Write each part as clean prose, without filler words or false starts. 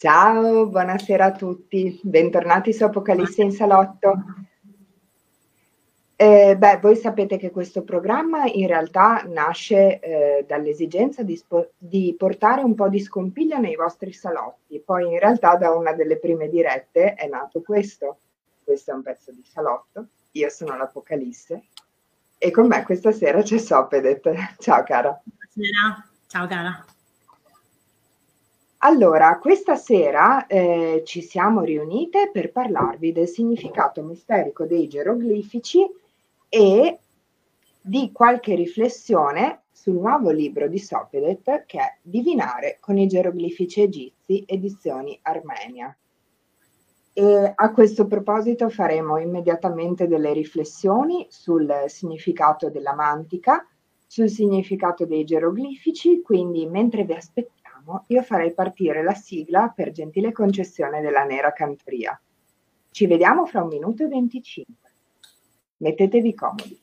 Ciao, buonasera a tutti, bentornati su Apocalisse in Salotto. Voi sapete che questo programma in realtà nasce dall'esigenza di portare un po' di scompiglio nei vostri salotti. Poi in realtà da una delle prime dirette è nato questo. Questo è un pezzo di salotto, io sono l'Apocalisse e con me questa sera c'è Sopedet. Ciao cara. Buonasera, ciao cara. Allora, questa sera ci siamo riunite per parlarvi del significato misterico dei geroglifici e di qualche riflessione sul nuovo libro di Sopedet che è Divinare con i geroglifici egizi, edizioni Armenia. E a questo proposito faremo immediatamente delle riflessioni sul significato della mantica, sul significato dei geroglifici, quindi mentre vi aspettate io farei partire la sigla per gentile concessione della Nera cantoria. Ci vediamo fra 1 minuto e 25. Mettetevi comodi.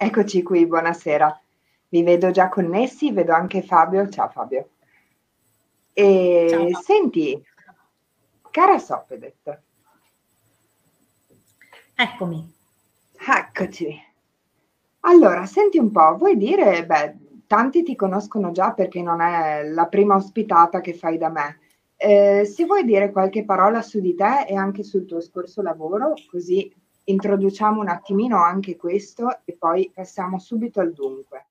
Eccoci qui, buonasera. Vi vedo già connessi, vedo anche Fabio. Ciao Fabio. E ciao, senti, cara Sopedet. Eccomi. Eccoci. Allora, senti un po', vuoi dire, tanti ti conoscono già perché non è la prima ospitata che fai da me. Se vuoi dire qualche parola su di te e anche sul tuo scorso lavoro, così introduciamo un attimino anche questo e poi passiamo subito al dunque.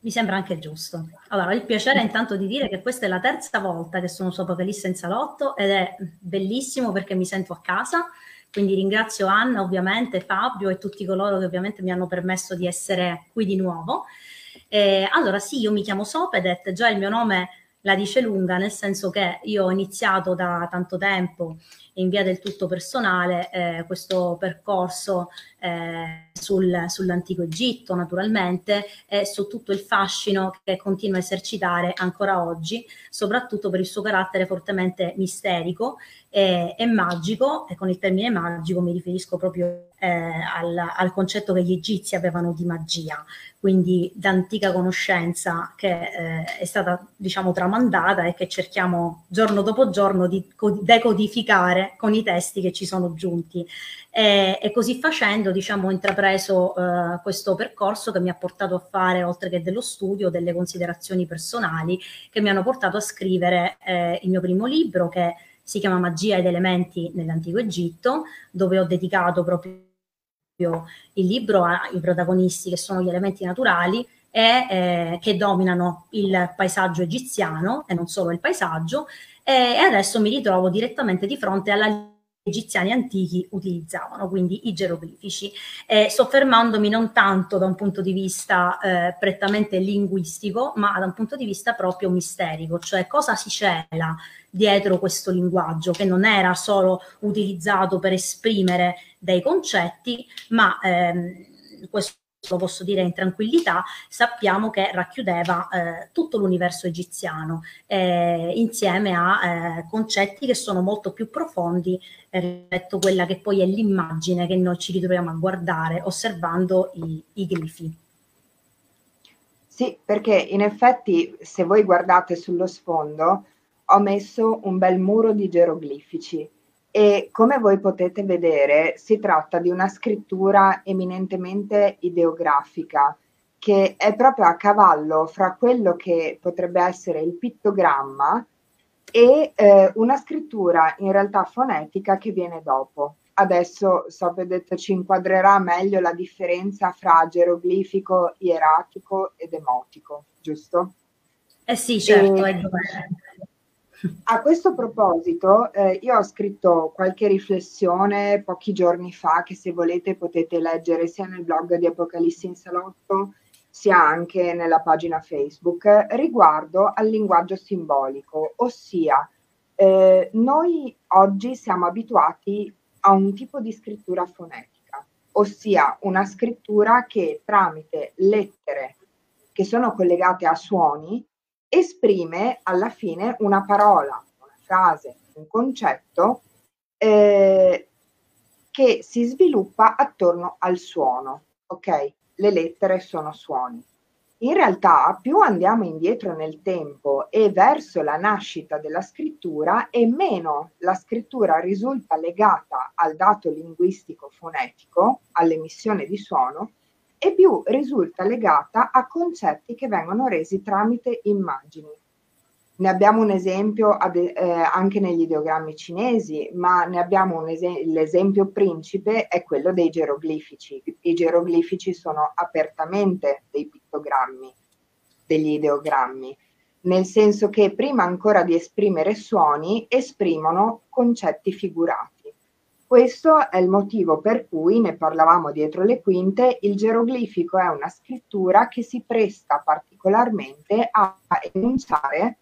Mi sembra anche giusto. Allora, il piacere intanto di dire che questa è la terza volta che sono su Apocalisse in Salotto ed è bellissimo perché mi sento a casa, quindi ringrazio Anna, ovviamente, Fabio e tutti coloro che ovviamente mi hanno permesso di essere qui di nuovo. Allora sì, io mi chiamo Sopedet, già il mio nome la dice lunga, nel senso che io ho iniziato da tanto tempo in via del tutto personale questo percorso sull'antico Egitto, naturalmente, e su tutto il fascino che continua a esercitare ancora oggi, soprattutto per il suo carattere fortemente misterico e magico, e con il termine magico mi riferisco proprio al concetto che gli egizi avevano di magia, quindi d'antica conoscenza che è stata, diciamo, tramandata e che cerchiamo giorno dopo giorno di decodificare con i testi che ci sono giunti. E così facendo, diciamo, ho intrapreso questo percorso che mi ha portato a fare, oltre che dello studio, delle considerazioni personali che mi hanno portato a scrivere il mio primo libro, che si chiama Magia ed elementi nell'antico Egitto, dove ho dedicato proprio il libro ai protagonisti, che sono gli elementi naturali e che dominano il paesaggio egiziano, e non solo il paesaggio, e adesso mi ritrovo direttamente di fronte alla lingua che gli egiziani antichi utilizzavano, quindi i geroglifici, soffermandomi non tanto da un punto di vista prettamente linguistico, ma da un punto di vista proprio misterico, cioè cosa si cela dietro questo linguaggio, che non era solo utilizzato per esprimere dei concetti, ma questo lo posso dire in tranquillità, sappiamo che racchiudeva tutto l'universo egiziano, insieme a concetti che sono molto più profondi rispetto a quella che poi è l'immagine che noi ci ritroviamo a guardare osservando i glifi. Sì, perché in effetti se voi guardate sullo sfondo ho messo un bel muro di geroglifici e come voi potete vedere si tratta di una scrittura eminentemente ideografica che è proprio a cavallo fra quello che potrebbe essere il pittogramma e una scrittura in realtà fonetica che viene dopo. Adesso Sopedet ci inquadrerà meglio la differenza fra geroglifico, ieratico ed emotico, giusto? Eh sì, certo. E... a questo proposito io ho scritto qualche riflessione pochi giorni fa che se volete potete leggere sia nel blog di Apocalisse in Salotto sia anche nella pagina Facebook riguardo al linguaggio simbolico, ossia noi oggi siamo abituati a un tipo di scrittura fonetica, ossia una scrittura che tramite lettere che sono collegate a suoni esprime alla fine una parola, una frase, un concetto che si sviluppa attorno al suono, ok? Le lettere sono suoni. In realtà più andiamo indietro nel tempo e verso la nascita della scrittura e meno la scrittura risulta legata al dato linguistico fonetico, all'emissione di suono, e più risulta legata a concetti che vengono resi tramite immagini. Ne abbiamo un esempio anche negli ideogrammi cinesi, ma ne abbiamo l'esempio principe è quello dei geroglifici. I geroglifici sono apertamente dei pittogrammi, degli ideogrammi, nel senso che prima ancora di esprimere suoni esprimono concetti figurati. Questo è il motivo per cui, ne parlavamo dietro le quinte, il geroglifico è una scrittura che si presta particolarmente a enunciare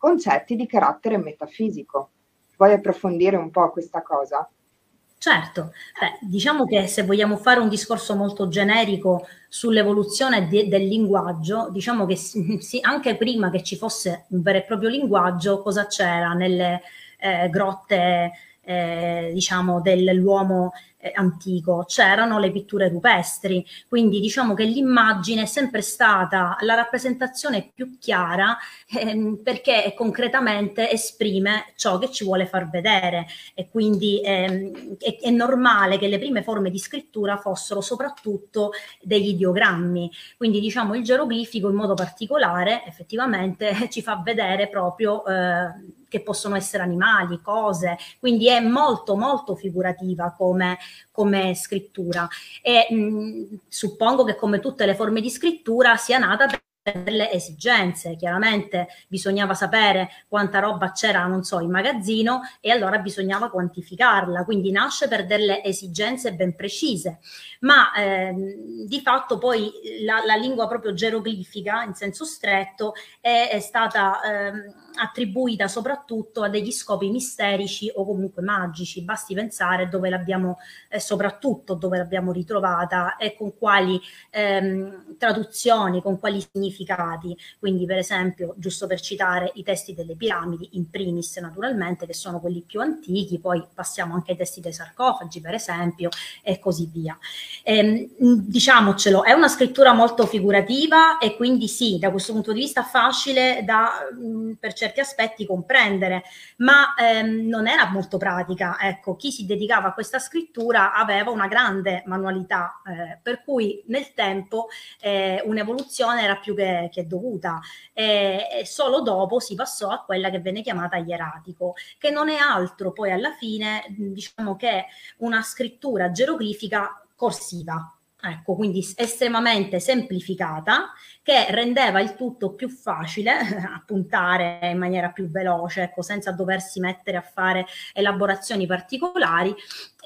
concetti di carattere metafisico. Vuoi approfondire un po' questa cosa? Certo, diciamo che se vogliamo fare un discorso molto generico sull'evoluzione del linguaggio, diciamo che anche prima che ci fosse un vero e proprio linguaggio, cosa c'era nelle grotte diciamo dell'uomo antico? C'erano le pitture rupestri, quindi diciamo che l'immagine è sempre stata la rappresentazione più chiara perché concretamente esprime ciò che ci vuole far vedere e quindi è normale che le prime forme di scrittura fossero soprattutto degli ideogrammi, quindi diciamo il geroglifico in modo particolare effettivamente ci fa vedere proprio che possono essere animali, cose, quindi è molto molto figurativa come scrittura e suppongo che come tutte le forme di scrittura sia nata per le esigenze, chiaramente bisognava sapere quanta roba c'era, non so, in magazzino e allora bisognava quantificarla, quindi nasce per delle esigenze ben precise, ma di fatto poi la lingua proprio geroglifica in senso stretto è stata attribuita soprattutto a degli scopi misterici o comunque magici, basti pensare dove l'abbiamo ritrovata e con quali traduzioni, con quali significati, quindi per esempio, giusto per citare, i testi delle piramidi in primis naturalmente, che sono quelli più antichi, poi passiamo anche ai testi dei sarcofagi per esempio e così via. Diciamocelo, è una scrittura molto figurativa e quindi sì, da questo punto di vista facile da per certi aspetti comprendere, ma non era molto pratica, ecco, chi si dedicava a questa scrittura aveva una grande manualità, per cui nel tempo un'evoluzione era più che dovuta e solo dopo si passò a quella che venne chiamata ieratico, che non è altro poi alla fine diciamo che una scrittura geroglifica corsiva, ecco, quindi estremamente semplificata, che rendeva il tutto più facile, appuntare in maniera più veloce, ecco, senza doversi mettere a fare elaborazioni particolari,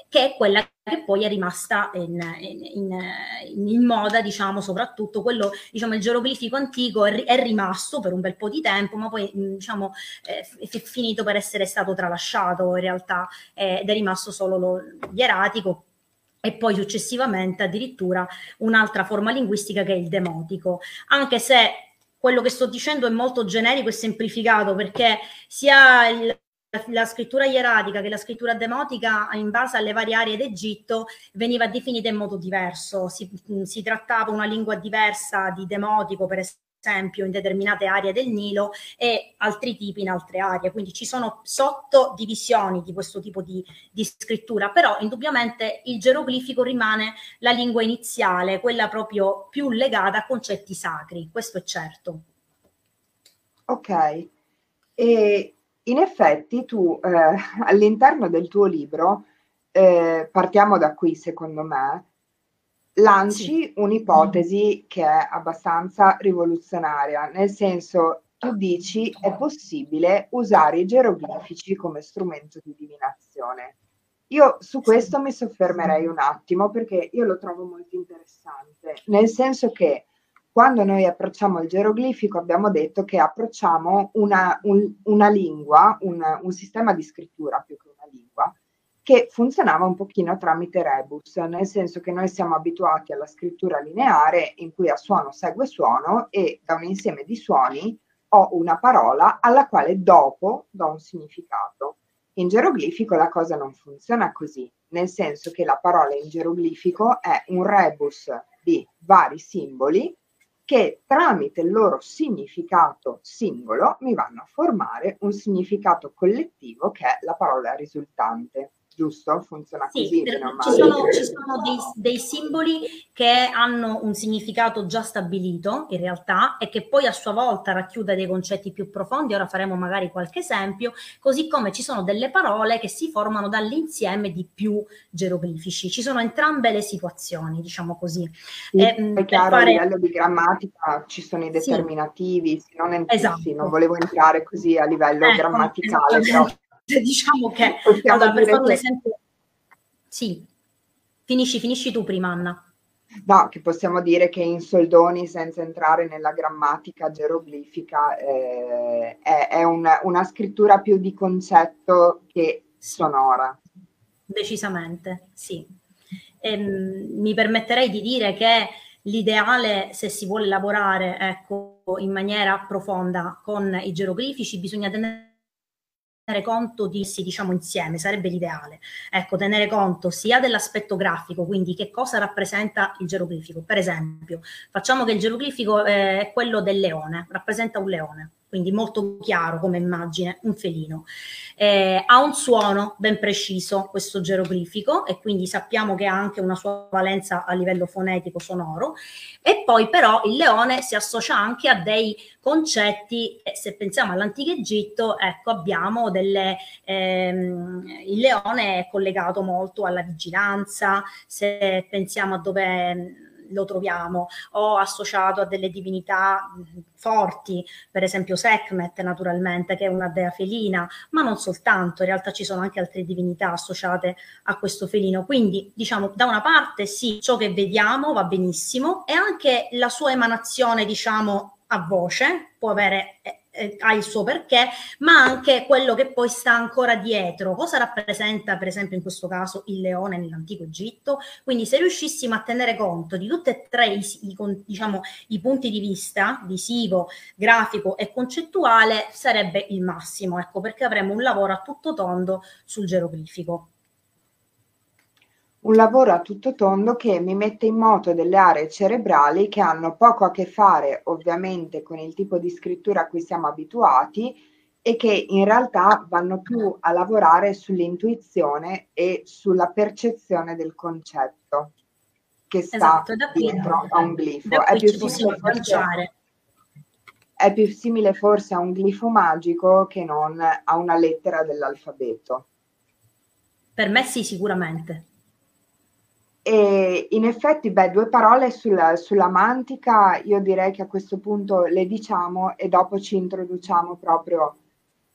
che è quella che poi è rimasta in moda, diciamo, soprattutto quello, diciamo, il geroglifico antico è rimasto per un bel po' di tempo, ma poi, diciamo, è finito per essere stato tralasciato in realtà, ed è rimasto solo l'ieratico, e poi successivamente addirittura un'altra forma linguistica che è il demotico, anche se quello che sto dicendo è molto generico e semplificato, perché sia la scrittura ieratica che la scrittura demotica, in base alle varie aree d'Egitto, veniva definita in modo diverso, si trattava una lingua diversa di demotico, per esempio in determinate aree del Nilo, e altri tipi in altre aree, quindi ci sono sottodivisioni di questo tipo di scrittura, però indubbiamente il geroglifico rimane la lingua iniziale, quella proprio più legata a concetti sacri, questo è certo. Ok, e in effetti tu all'interno del tuo libro, partiamo da qui secondo me, lanci un'ipotesi che è abbastanza rivoluzionaria, nel senso tu dici è possibile usare i geroglifici come strumento di divinazione. Io su questo mi soffermerei un attimo perché io lo trovo molto interessante, nel senso che quando noi approcciamo il geroglifico abbiamo detto che approcciamo una lingua, un sistema di scrittura più che una lingua, che funzionava un pochino tramite rebus, nel senso che noi siamo abituati alla scrittura lineare in cui a suono segue suono e da un insieme di suoni ho una parola alla quale dopo do un significato. In geroglifico la cosa non funziona così, nel senso che la parola in geroglifico è un rebus di vari simboli che tramite il loro significato singolo mi vanno a formare un significato collettivo che è la parola risultante. Giusto? Funziona così? Sì, ci sono dei simboli che hanno un significato già stabilito in realtà e che poi a sua volta racchiude dei concetti più profondi, ora faremo magari qualche esempio, così come ci sono delle parole che si formano dall'insieme di più geroglifici. Ci sono entrambe le situazioni, diciamo così. Sì, è chiaro, a livello di grammatica ci sono i determinativi, sì. Esatto. Non volevo entrare così a livello grammaticale, però... Diciamo che allora, per fare un esempio, sì, finisci tu prima, Anna. No, che possiamo dire che in soldoni, senza entrare nella grammatica geroglifica, è una scrittura più di concetto che sonora. Decisamente, sì. Mi permetterei di dire che l'ideale, se si vuole lavorare in maniera profonda con i geroglifici, bisogna tenere conto di essi, diciamo, insieme, sarebbe l'ideale. Ecco, tenere conto sia dell'aspetto grafico, quindi che cosa rappresenta il geroglifico. Per esempio, facciamo che il geroglifico è quello del leone, rappresenta un leone, quindi molto chiaro come immagine, un felino. Ha un suono ben preciso questo geroglifico e quindi sappiamo che ha anche una sua valenza a livello fonetico sonoro, e poi però il leone si associa anche a dei concetti. Se pensiamo all'antico Egitto, ecco, abbiamo il leone è collegato molto alla vigilanza, se pensiamo a dove lo troviamo, o associato a delle divinità forti, per esempio Sekhmet naturalmente, che è una dea felina, ma non soltanto, in realtà ci sono anche altre divinità associate a questo felino, quindi diciamo da una parte sì, ciò che vediamo va benissimo, e anche la sua emanazione, diciamo, a voce può avere... ha il suo perché, ma anche quello che poi sta ancora dietro, cosa rappresenta per esempio in questo caso il leone nell'antico Egitto. Quindi se riuscissimo a tenere conto di tutti e tre i punti di vista, visivo, grafico e concettuale, sarebbe il massimo, ecco, perché avremmo un lavoro a tutto tondo sul geroglifico. Un lavoro a tutto tondo che mi mette in moto delle aree cerebrali che hanno poco a che fare ovviamente con il tipo di scrittura a cui siamo abituati e che in realtà vanno più a lavorare sull'intuizione e sulla percezione del concetto che sta dietro a un glifo. È più simile forse a un glifo magico che non a una lettera dell'alfabeto. Per me sì, sicuramente. E in effetti, beh, due parole sulla mantica, io direi che a questo punto le diciamo e dopo ci introduciamo proprio,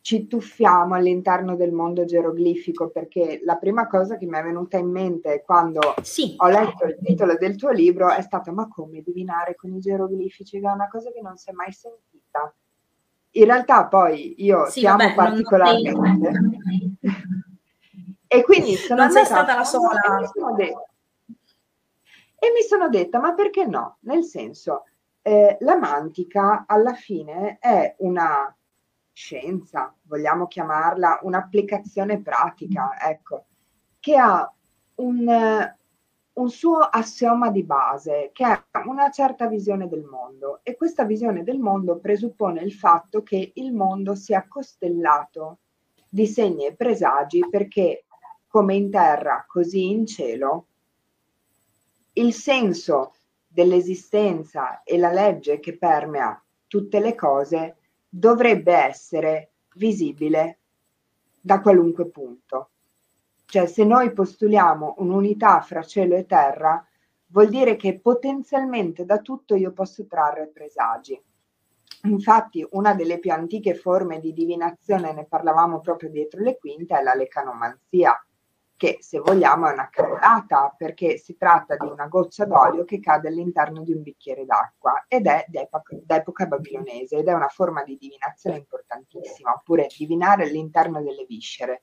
ci tuffiamo all'interno del mondo geroglifico, perché la prima cosa che mi è venuta in mente quando ho letto il titolo del tuo libro è stata: ma come, divinare con i geroglifici? È una cosa che non si è mai sentita. In realtà poi io ti amo particolarmente e quindi sono andata, non sei stata la sola. E mi sono detta, ma perché no? Nel senso, la mantica alla fine è una scienza, vogliamo chiamarla un'applicazione pratica, ecco, che ha un suo assioma di base, che è una certa visione del mondo, e questa visione del mondo presuppone il fatto che il mondo sia costellato di segni e presagi, perché come in terra così in cielo il senso dell'esistenza e la legge che permea tutte le cose dovrebbe essere visibile da qualunque punto. Cioè, se noi postuliamo un'unità fra cielo e terra, vuol dire che potenzialmente da tutto io posso trarre presagi. Infatti, una delle più antiche forme di divinazione, ne parlavamo proprio dietro le quinte, è la lecanomanzia, che se vogliamo è una cavolata, perché si tratta di una goccia d'olio che cade all'interno di un bicchiere d'acqua, ed è d'epoca babilonese, ed è una forma di divinazione importantissima, oppure divinare all'interno delle viscere.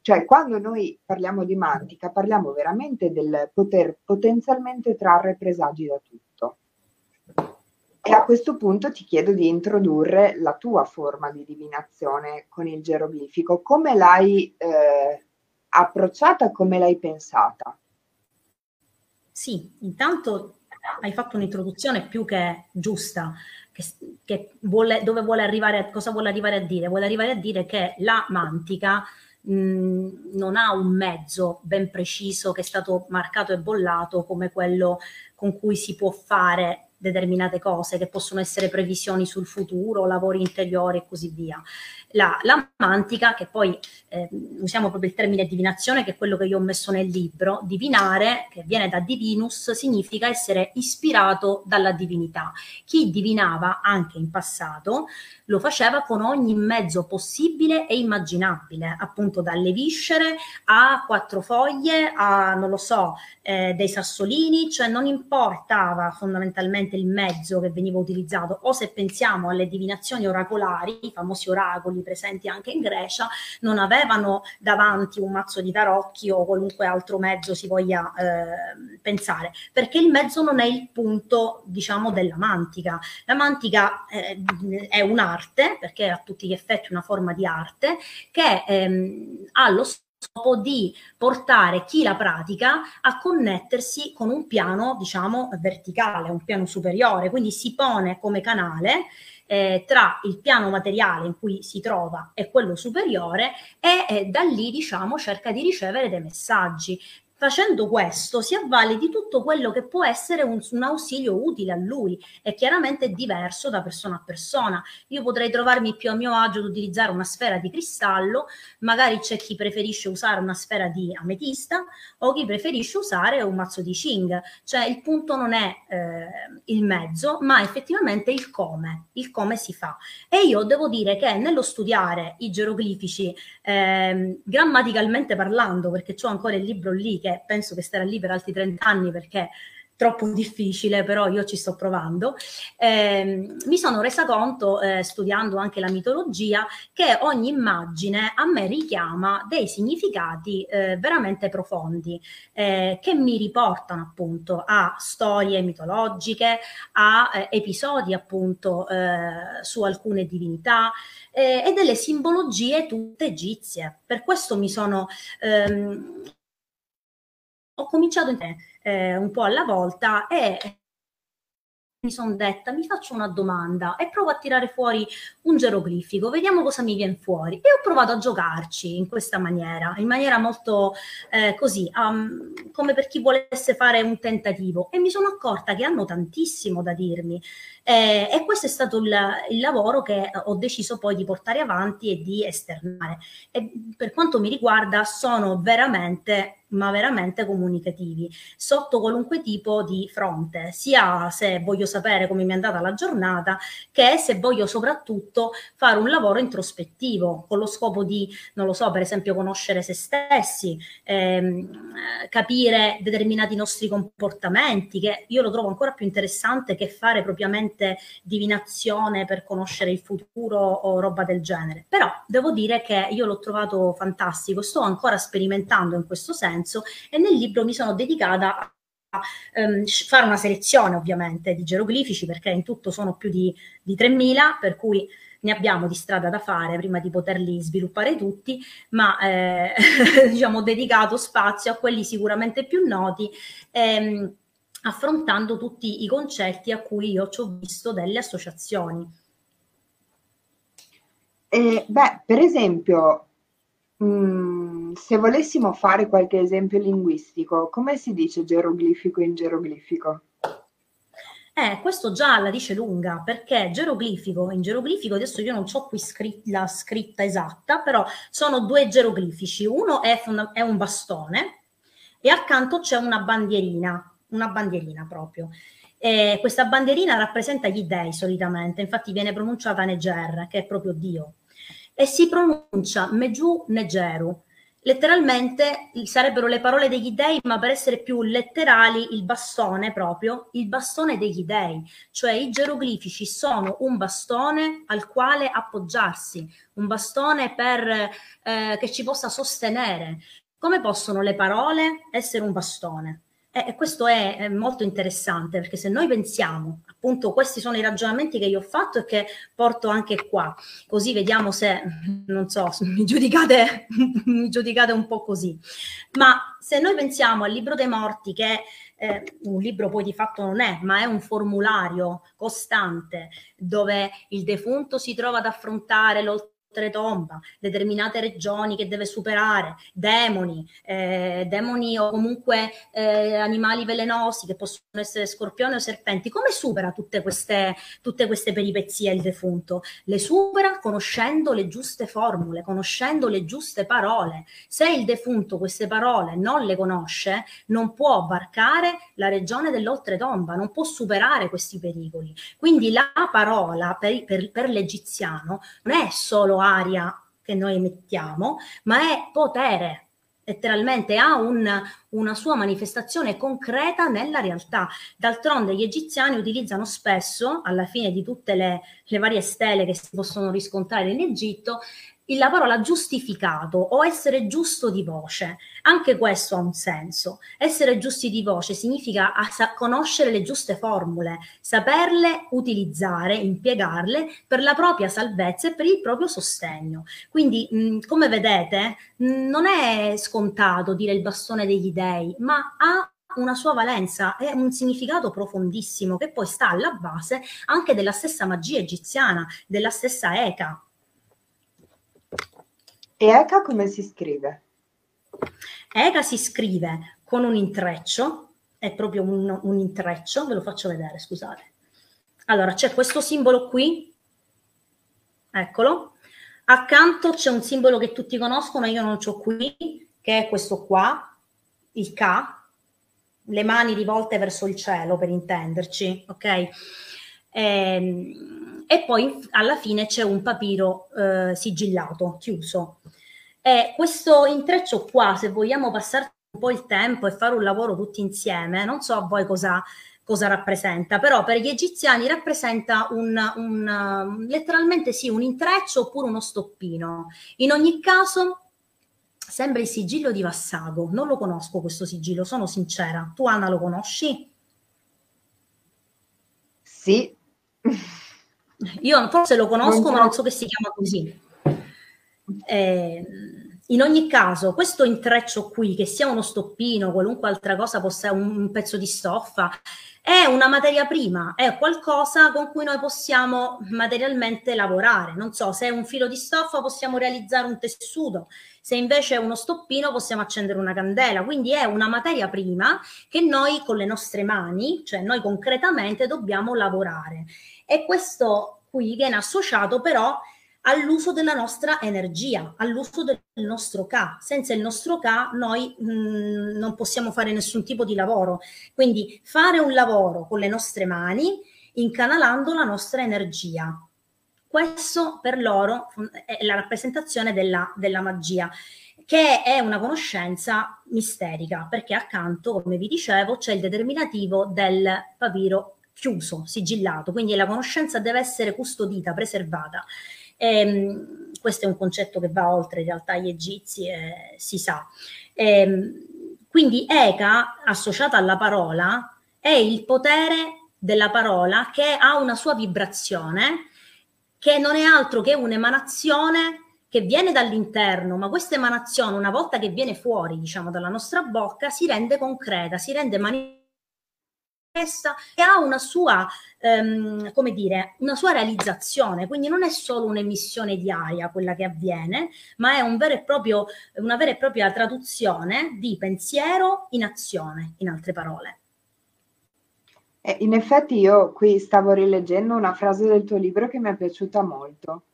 Cioè, quando noi parliamo di mantica, parliamo veramente del poter potenzialmente trarre presagi da tutto. E a questo punto ti chiedo di introdurre la tua forma di divinazione con il geroglifico. Come l'hai approcciata, come l'hai pensata? Sì, intanto hai fatto un'introduzione più che giusta, che vuole, dove vuole arrivare, cosa vuole arrivare a dire? Vuole arrivare a dire che la mantica non ha un mezzo ben preciso che è stato marcato e bollato come quello con cui si può fare determinate cose, che possono essere previsioni sul futuro, lavori interiori e così via. La mantica, che poi usiamo proprio il termine divinazione, che è quello che io ho messo nel libro, divinare, che viene da divinus, significa essere ispirato dalla divinità. Chi divinava anche in passato lo faceva con ogni mezzo possibile e immaginabile, appunto dalle viscere a quattro foglie, a non lo so, dei sassolini, cioè non importava fondamentalmente il mezzo che veniva utilizzato. O se pensiamo alle divinazioni oracolari, i famosi oracoli presenti anche in Grecia, non avevano davanti un mazzo di tarocchi o qualunque altro mezzo si voglia pensare, perché il mezzo non è il punto, diciamo, della mantica. La mantica è un'arte, perché è a tutti gli effetti una forma di arte, che ha lo scopo di portare chi la pratica a connettersi con un piano, diciamo, verticale, un piano superiore, quindi si pone come canale tra il piano materiale in cui si trova e quello superiore, e da lì, diciamo, cerca di ricevere dei messaggi. Facendo questo si avvale di tutto quello che può essere un ausilio utile a lui, e chiaramente è diverso da persona a persona. Io potrei trovarmi più a mio agio ad utilizzare una sfera di cristallo, magari c'è chi preferisce usare una sfera di ametista o chi preferisce usare un mazzo di Qing. Cioè, il punto non è il mezzo, ma effettivamente il come si fa. E io devo dire che nello studiare i geroglifici, grammaticalmente parlando, perché c'ho ancora il libro lì, che penso che starà lì per altri 30 anni perché è troppo difficile, però io ci sto provando, mi sono resa conto, studiando anche la mitologia, che ogni immagine a me richiama dei significati veramente profondi, che mi riportano appunto a storie mitologiche, a episodi appunto su alcune divinità, e delle simbologie tutte egizie. Per questo mi sono... ho cominciato un po' alla volta e mi sono detta, mi faccio una domanda e provo a tirare fuori un geroglifico, vediamo cosa mi viene fuori. E ho provato a giocarci in questa maniera, in maniera molto così, come per chi volesse fare un tentativo, e mi sono accorta che hanno tantissimo da dirmi. E questo è stato il lavoro che ho deciso poi di portare avanti e di esternare. E per quanto mi riguarda sono veramente, ma veramente comunicativi, sotto qualunque tipo di fronte, sia se voglio sapere come mi è andata la giornata, che se voglio soprattutto fare un lavoro introspettivo, con lo scopo di, non lo so, per esempio conoscere se stessi, capire determinati nostri comportamenti, che io lo trovo ancora più interessante che fare propriamente divinazione per conoscere il futuro o roba del genere. Però devo dire che io l'ho trovato fantastico, sto ancora sperimentando in questo senso, e nel libro mi sono dedicata fare una selezione ovviamente di geroglifici, perché in tutto sono più di 3.000, per cui ne abbiamo di strada da fare prima di poterli sviluppare tutti, ma diciamo, ho dedicato spazio a quelli sicuramente più noti, affrontando tutti i concetti a cui io ci ho visto delle associazioni. Beh, per esempio, se volessimo fare qualche esempio linguistico, come si dice geroglifico in geroglifico? Questo già la dice lunga, perché geroglifico in geroglifico, adesso io non ho qui la scritta esatta, però sono due geroglifici, uno è un bastone e accanto c'è una bandierina proprio. Questa bandierina rappresenta gli dei solitamente, infatti viene pronunciata Neger, che è proprio Dio, e si pronuncia Megiu Negeru. Letteralmente sarebbero le parole degli dei, ma per essere più letterali, il bastone proprio, il bastone degli dei, cioè i geroglifici sono un bastone al quale appoggiarsi, un bastone che ci possa sostenere. Come possono le parole essere un bastone? E questo è molto interessante, perché se noi pensiamo, appunto, questi sono i ragionamenti che io ho fatto e che porto anche qua, così vediamo se, non so, mi giudicate un po' così. Ma se noi pensiamo al Libro dei Morti, che un libro poi di fatto non è, ma è un formulario costante, dove il defunto si trova ad affrontare l'oltretomba, determinate regioni che deve superare, demoni o comunque animali velenosi che possono essere scorpioni o serpenti. Come supera tutte queste peripezie il defunto? Le supera conoscendo le giuste formule, conoscendo le giuste parole. Se il defunto queste parole non le conosce, non può varcare la regione dell'oltretomba, non può superare questi pericoli. Quindi la parola per l'egiziano non è solo aria che noi emettiamo, ma è potere, letteralmente ha una sua manifestazione concreta nella realtà. D'altronde gli egiziani utilizzano spesso, alla fine di tutte le varie stele che si possono riscontrare in Egitto, la parola giustificato o essere giusto di voce. Anche questo ha un senso. Essere giusti di voce significa conoscere le giuste formule, saperle utilizzare, impiegarle per la propria salvezza e per il proprio sostegno. Quindi, come vedete, non è scontato dire il bastone degli dei, ma ha una sua valenza, è un significato profondissimo che poi sta alla base anche della stessa magia egiziana, della stessa Eka. E Eka come si scrive? Eka si scrive con un intreccio, è proprio un intreccio, ve lo faccio vedere, scusate. Allora, c'è questo simbolo qui, eccolo, accanto c'è un simbolo che tutti conoscono, io non c'ho qui, che è questo qua, il Ka, le mani rivolte verso il cielo, per intenderci, ok? E poi alla fine c'è un papiro sigillato, chiuso. E questo intreccio qua, se vogliamo passarci un po' il tempo e fare un lavoro tutti insieme, non so a voi cosa rappresenta, però per gli egiziani rappresenta letteralmente sì, un intreccio oppure uno stoppino. In ogni caso sembra il sigillo di Vassago. Non lo conosco questo sigillo, sono sincera. Tu, Anna, lo conosci? Sì. Io forse lo conosco, ma non so che si chiama così. In ogni caso, questo intreccio qui, che sia uno stoppino, qualunque altra cosa possa essere un pezzo di stoffa, è una materia prima, è qualcosa con cui noi possiamo materialmente lavorare. Non so, se è un filo di stoffa possiamo realizzare un tessuto, se invece è uno stoppino possiamo accendere una candela. Quindi è una materia prima che noi con le nostre mani, cioè noi concretamente, dobbiamo lavorare. E questo qui viene associato però all'uso della nostra energia, all'uso del nostro Ka. Senza il nostro Ka noi non possiamo fare nessun tipo di lavoro. Quindi fare un lavoro con le nostre mani, incanalando la nostra energia. Questo per loro è la rappresentazione della magia, che è una conoscenza misterica, perché accanto, come vi dicevo, c'è il determinativo del papiro chiuso, sigillato. Quindi la conoscenza deve essere custodita, preservata. Questo è un concetto che va oltre in realtà gli egizi, si sa. Quindi Eka, associata alla parola, è il potere della parola che ha una sua vibrazione, che non è altro che un'emanazione che viene dall'interno, ma questa emanazione, una volta che viene fuori, diciamo, dalla nostra bocca, si rende concreta, si rende manifesta e ha una sua, come dire, una sua realizzazione. Quindi non è solo un'emissione di aria quella che avviene, ma è un vero e proprio, una vera e propria traduzione di pensiero in azione, in altre parole. In effetti io qui stavo rileggendo una frase del tuo libro che mi è piaciuta molto.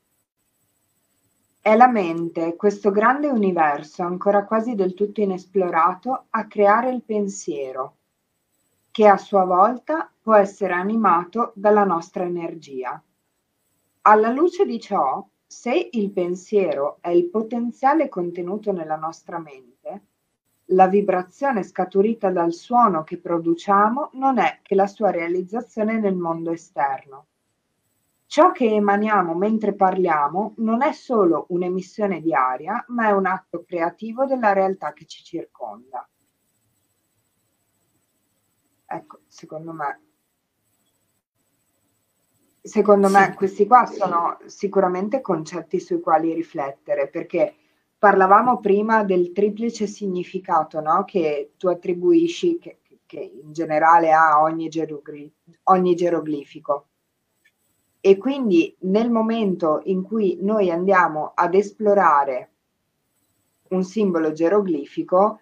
È la mente, questo grande universo, ancora quasi del tutto inesplorato, a creare il pensiero, che a sua volta può essere animato dalla nostra energia. Alla luce di ciò, se il pensiero è il potenziale contenuto nella nostra mente, la vibrazione scaturita dal suono che produciamo non è che la sua realizzazione nel mondo esterno. Ciò che emaniamo mentre parliamo non è solo un'emissione di aria, ma è un atto creativo della realtà che ci circonda. Ecco, secondo me questi qua sono sicuramente concetti sui quali riflettere, perché parlavamo prima del triplice significato, no? Che tu attribuisci, che in generale ha ogni geroglifico. E quindi nel momento in cui noi andiamo ad esplorare un simbolo geroglifico,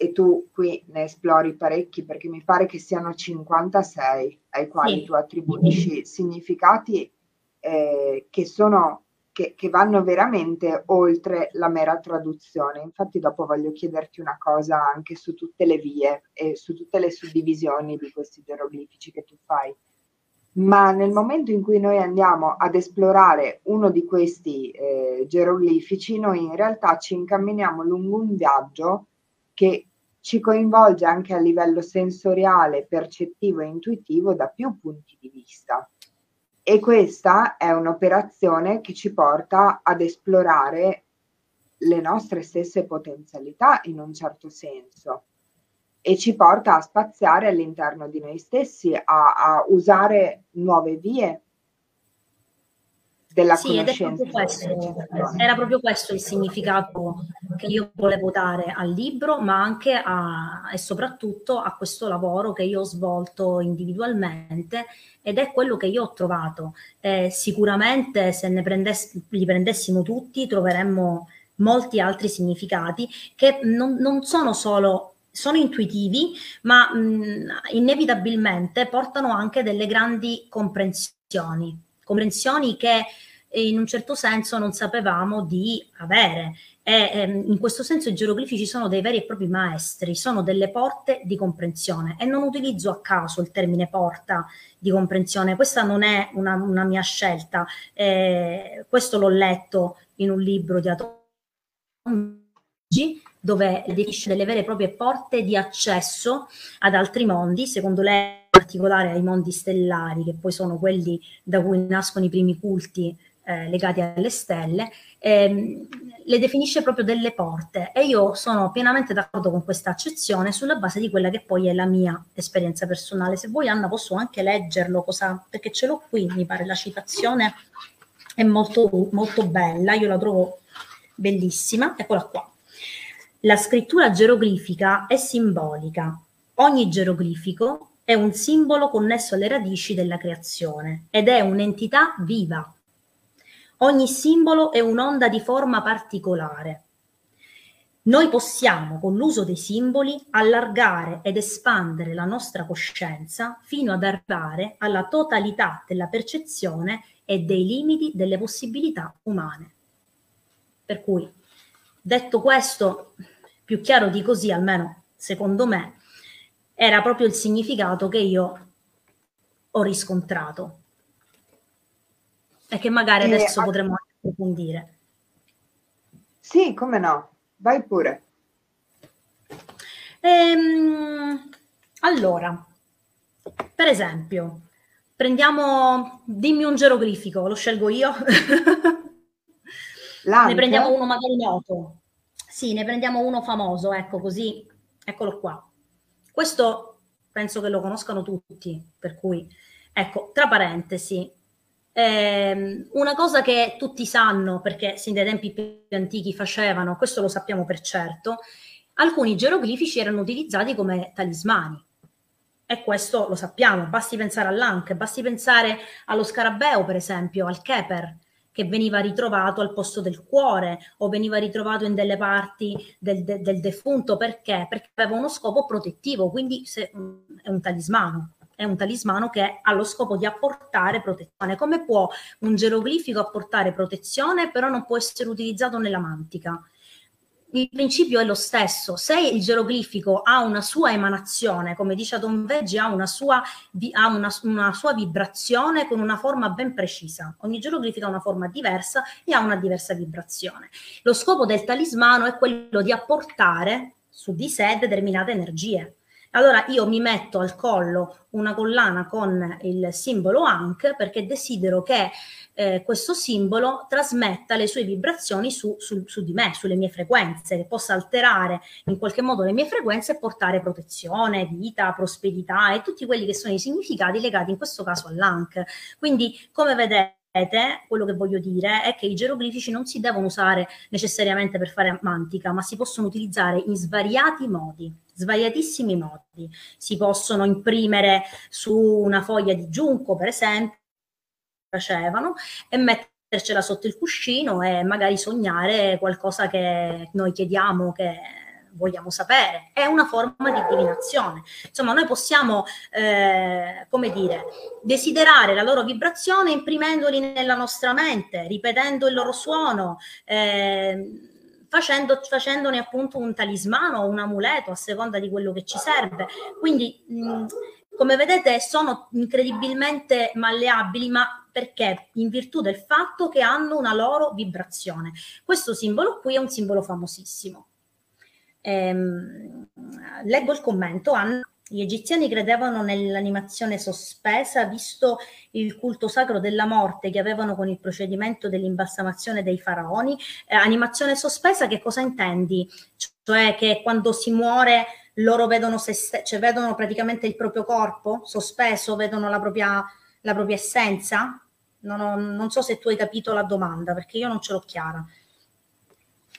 e tu qui ne esplori parecchi perché mi pare che siano 56 ai quali tu attribuisci significati che vanno veramente oltre la mera traduzione. Infatti dopo voglio chiederti una cosa anche su tutte le vie e su tutte le suddivisioni di questi geroglifici che tu fai. Ma nel momento in cui noi andiamo ad esplorare uno di questi geroglifici, noi in realtà ci incamminiamo lungo un viaggio che ci coinvolge anche a livello sensoriale, percettivo e intuitivo da più punti di vista. E questa è un'operazione che ci porta ad esplorare le nostre stesse potenzialità in un certo senso. E ci porta a spaziare all'interno di noi stessi, a usare nuove vie della conoscenza. Era proprio questo il significato che io volevo dare al libro, ma anche e soprattutto a questo lavoro che io ho svolto individualmente, ed è quello che io ho trovato. Sicuramente se li prendessimo tutti troveremmo molti altri significati che non sono solo... sono intuitivi, ma inevitabilmente portano anche delle grandi comprensioni che in un certo senso non sapevamo di avere. In questo senso i geroglifici sono dei veri e propri maestri, sono delle porte di comprensione, e non utilizzo a caso il termine porta di comprensione. Questa non è una mia scelta, questo l'ho letto in un libro di Atum, dove definisce delle vere e proprie porte di accesso ad altri mondi, secondo lei in particolare ai mondi stellari, che poi sono quelli da cui nascono i primi culti legati alle stelle. Le definisce proprio delle porte, e io sono pienamente d'accordo con questa accezione sulla base di quella che poi è la mia esperienza personale. Se vuoi, Anna, posso anche leggerlo, perché ce l'ho qui, mi pare la citazione è molto, molto bella, io la trovo bellissima, eccola qua. La scrittura geroglifica è simbolica. Ogni geroglifico è un simbolo connesso alle radici della creazione ed è un'entità viva. Ogni simbolo è un'onda di forma particolare. Noi possiamo, con l'uso dei simboli, allargare ed espandere la nostra coscienza fino ad arrivare alla totalità della percezione e dei limiti delle possibilità umane. Per cui, detto questo, più chiaro di così, almeno secondo me, era proprio il significato che io ho riscontrato e che magari adesso potremmo approfondire. Sì, come no? Vai pure. Allora, per esempio, dimmi un geroglifico, lo scelgo io. Ne prendiamo uno magari noto. Sì, ne prendiamo uno famoso, ecco, così Eccolo qua. Questo penso che lo conoscano tutti, per cui, ecco, tra parentesi, una cosa che tutti sanno, perché sin dai tempi più antichi facevano, questo lo sappiamo per certo, alcuni geroglifici erano utilizzati come talismani. E questo lo sappiamo, basti pensare all'Ankh, basti pensare allo scarabeo, per esempio, al Keper, che veniva ritrovato al posto del cuore o veniva ritrovato in delle parti del defunto. Perché? Perché aveva uno scopo protettivo, quindi è un talismano che ha lo scopo di apportare protezione. Come può un geroglifico apportare protezione, però non può essere utilizzato nella mantica? Il principio è lo stesso. Se il geroglifico ha una sua emanazione, come dice Atum Veggi, ha una sua vibrazione con una forma ben precisa. Ogni geroglifico ha una forma diversa e ha una diversa vibrazione. Lo scopo del talismano è quello di apportare su di sé determinate energie. Allora io mi metto al collo una collana con il simbolo Ankh perché desidero che questo simbolo trasmetta le sue vibrazioni su di me, sulle mie frequenze, che possa alterare in qualche modo le mie frequenze e portare protezione, vita, prosperità e tutti quelli che sono i significati legati in questo caso all'Ankh. Quindi, come vedete, quello che voglio dire è che i geroglifici non si devono usare necessariamente per fare mantica, ma si possono utilizzare in svariati modi, svariatissimi modi. Si possono imprimere su una foglia di giunco, per esempio, facevano, e mettercela sotto il cuscino e magari sognare qualcosa che noi chiediamo, che vogliamo sapere. È una forma di divinazione. Insomma, noi possiamo, come dire, desiderare la loro vibrazione imprimendoli nella nostra mente, ripetendo il loro suono, facendone appunto un talismano o un amuleto a seconda di quello che ci serve. Quindi, come vedete, sono incredibilmente malleabili, ma perché? In virtù del fatto che hanno una loro vibrazione. Questo simbolo qui è un simbolo famosissimo. Leggo il commento. Gli egiziani credevano nell'animazione sospesa, visto il culto sacro della morte che avevano con il procedimento dell'imbalsamazione dei faraoni. Animazione sospesa, che cosa intendi? Cioè che quando si muore loro vedono, cioè vedono praticamente il proprio corpo sospeso, vedono la propria essenza? Non so se tu hai capito la domanda, perché io non ce l'ho chiara.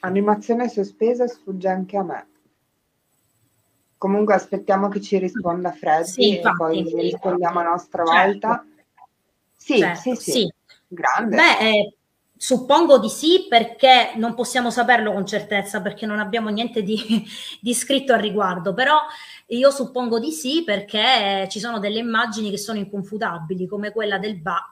Animazione sospesa sfugge anche a me. Comunque aspettiamo che ci risponda Freddy, sì, infatti, e poi rispondiamo a nostra volta. Sì, certo, sì. Grande. Beh, suppongo di sì, perché non possiamo saperlo con certezza, perché non abbiamo niente di scritto al riguardo, però io suppongo di sì, perché ci sono delle immagini che sono inconfutabili, come quella del Ba,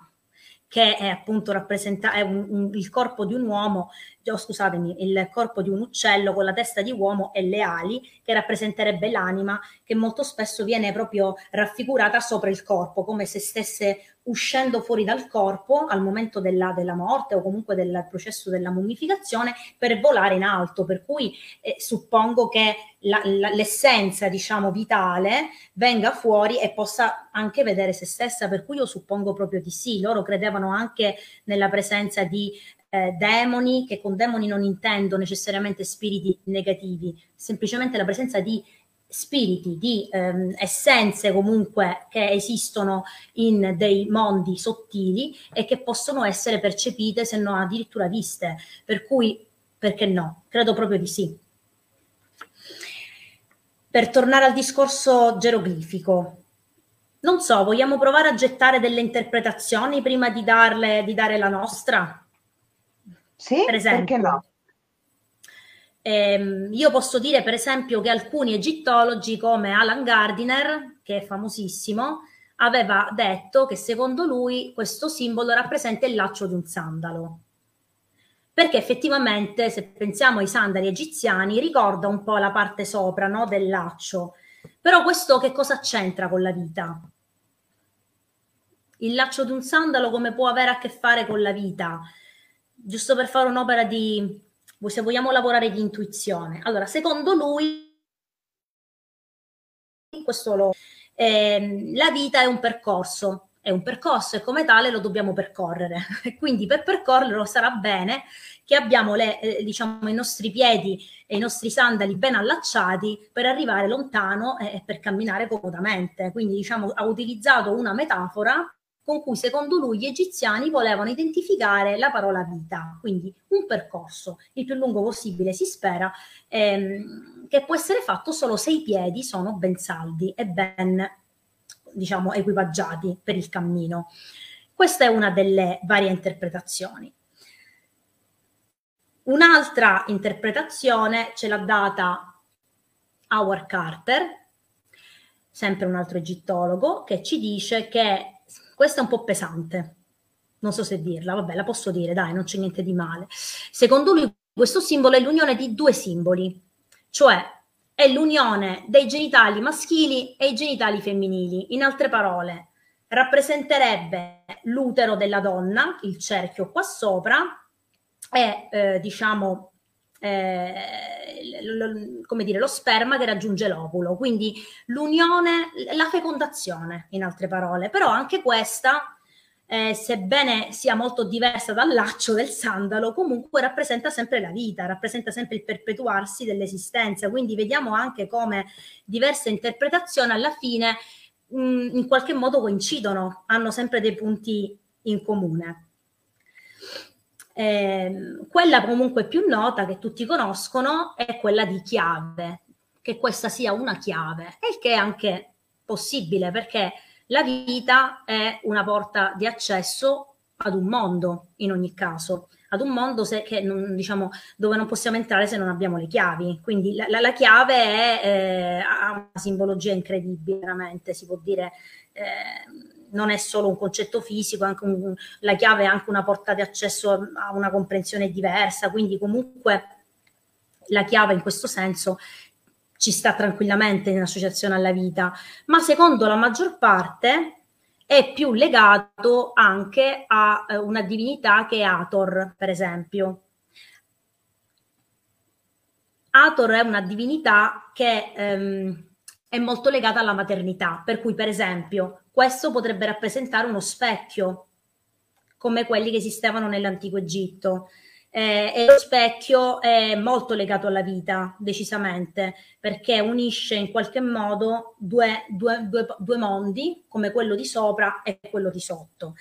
che è appunto il corpo di un uomo, scusatemi, il corpo di un uccello con la testa di uomo e le ali, che rappresenterebbe l'anima, che molto spesso viene proprio raffigurata sopra il corpo, come se stesse uscendo fuori dal corpo al momento della morte o comunque del processo della mummificazione, per volare in alto. Per cui suppongo che l'essenza, diciamo, vitale venga fuori e possa anche vedere se stessa, per cui io suppongo proprio di sì. Loro credevano anche nella presenza di demoni, che con demoni non intendo necessariamente spiriti negativi, semplicemente la presenza di spiriti, di essenze comunque che esistono in dei mondi sottili e che possono essere percepite, se non addirittura viste, per cui perché no? Credo proprio di sì. Per tornare al discorso geroglifico, non so, vogliamo provare a gettare delle interpretazioni prima di dare la nostra? Sì, per esempio, perché no? Io posso dire per esempio che alcuni egittologi come Alan Gardiner, che è famosissimo, aveva detto che secondo lui questo simbolo rappresenta il laccio di un sandalo, perché effettivamente, se pensiamo ai sandali egiziani, ricorda un po' la parte sopra, no, del laccio. Però questo che cosa c'entra con la vita? Il laccio di un sandalo come può avere a che fare con la vita? Giusto per fare un'opera di, se vogliamo lavorare di intuizione. Allora, secondo lui, la vita è un percorso, è un percorso e come tale lo dobbiamo percorrere. Quindi per percorrerlo sarà bene che abbiamo le, diciamo, i nostri piedi e i nostri sandali ben allacciati per arrivare lontano e per camminare comodamente. Quindi, diciamo, ha utilizzato una metafora con cui secondo lui gli egiziani volevano identificare la parola vita, quindi un percorso, il più lungo possibile si spera, che può essere fatto solo se i piedi sono ben saldi e ben, diciamo, equipaggiati per il cammino. Questa è una delle varie interpretazioni. Un'altra interpretazione ce l'ha data Howard Carter, sempre un altro egittologo, che ci dice che questa è un po' pesante, non so se dirla, vabbè la posso dire, dai, non c'è niente di male. Secondo lui questo simbolo è l'unione di due simboli, cioè è l'unione dei genitali maschili e i genitali femminili. In altre parole, rappresenterebbe l'utero della donna, il cerchio qua sopra, e diciamo, come dire, lo sperma che raggiunge l'ovulo, quindi l'unione, la fecondazione in altre parole. Però anche questa, sebbene sia molto diversa dal laccio del sandalo, comunque rappresenta sempre la vita, rappresenta sempre il perpetuarsi dell'esistenza. Quindi vediamo anche come diverse interpretazioni alla fine in qualche modo coincidono, hanno sempre dei punti in comune. Quella comunque più nota che tutti conoscono è quella di chiave, che questa sia una chiave, e che è anche possibile perché la vita è una porta di accesso ad un mondo, in ogni caso, ad un mondo che non, diciamo, dove non possiamo entrare se non abbiamo le chiavi. Quindi la chiave ha una simbologia incredibile, veramente si può dire. Non è solo un concetto fisico, anche la chiave è anche una porta di accesso a una comprensione diversa, quindi comunque la chiave in questo senso ci sta tranquillamente in associazione alla vita, ma secondo la maggior parte è più legato anche a una divinità che è Hathor, per esempio. Hathor è una divinità che è molto legata alla maternità, per cui per esempio questo potrebbe rappresentare uno specchio, come quelli che esistevano nell'antico Egitto, e lo specchio è molto legato alla vita, decisamente, perché unisce in qualche modo due mondi, come quello di sopra e quello di sotto.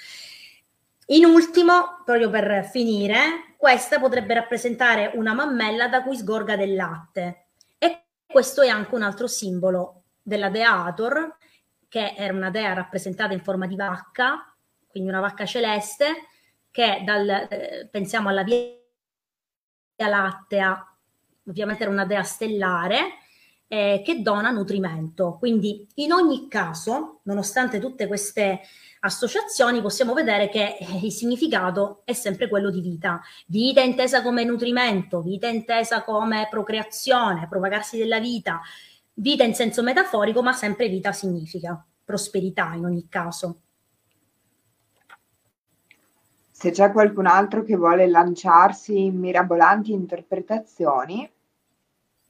In ultimo, proprio per finire, questa potrebbe rappresentare una mammella da cui sgorga del latte, e questo è anche un altro simbolo della dea Hathor, che era una dea rappresentata in forma di vacca, quindi una vacca celeste, che pensiamo alla Via Lattea, ovviamente era una dea stellare, che dona nutrimento. Quindi in ogni caso, nonostante tutte queste associazioni, possiamo vedere che il significato è sempre quello di vita. Vita intesa come nutrimento, vita intesa come procreazione, propagarsi della vita, vita in senso metaforico, ma sempre vita significa prosperità in ogni caso. Se c'è qualcun altro che vuole lanciarsi in mirabolanti interpretazioni,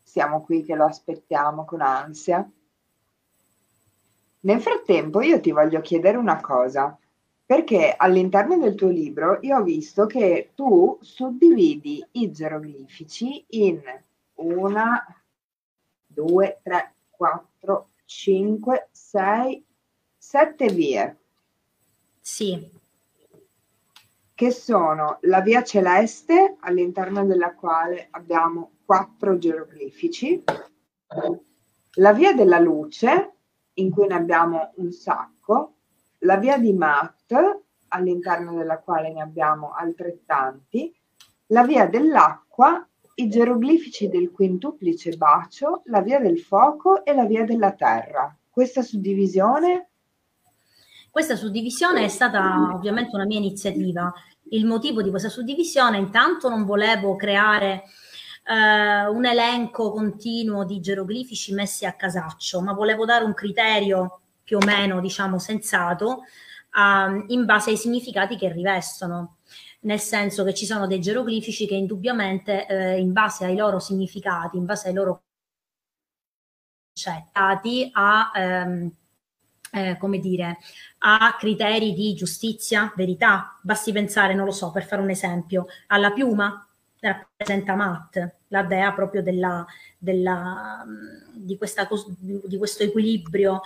siamo qui che lo aspettiamo con ansia. Nel frattempo io ti voglio chiedere una cosa, perché all'interno del tuo libro io ho visto che tu suddividi i geroglifici in 1, 2, 3, 4, 5, 6, 7 vie. Sì. Che sono la via celeste, all'interno della quale abbiamo 4 geroglifici, la via della luce, in cui ne abbiamo un sacco, la via di Maat, all'interno della quale ne abbiamo altrettanti, la via dell'acqua, i geroglifici del quintuplice bacio, la via del fuoco e la via della terra. Questa suddivisione? Questa suddivisione è stata ovviamente una mia iniziativa. Il motivo di questa suddivisione, intanto non volevo creare un elenco continuo di geroglifici messi a casaccio, ma volevo dare un criterio più o meno, diciamo, sensato in base ai significati che rivestono. Nel senso che ci sono dei geroglifici che indubbiamente, in base ai loro significati, in base ai loro concetti, come dire, a criteri di giustizia, verità. Basti pensare, non lo so, per fare un esempio, alla piuma, rappresenta Maat, la dea proprio di questo equilibrio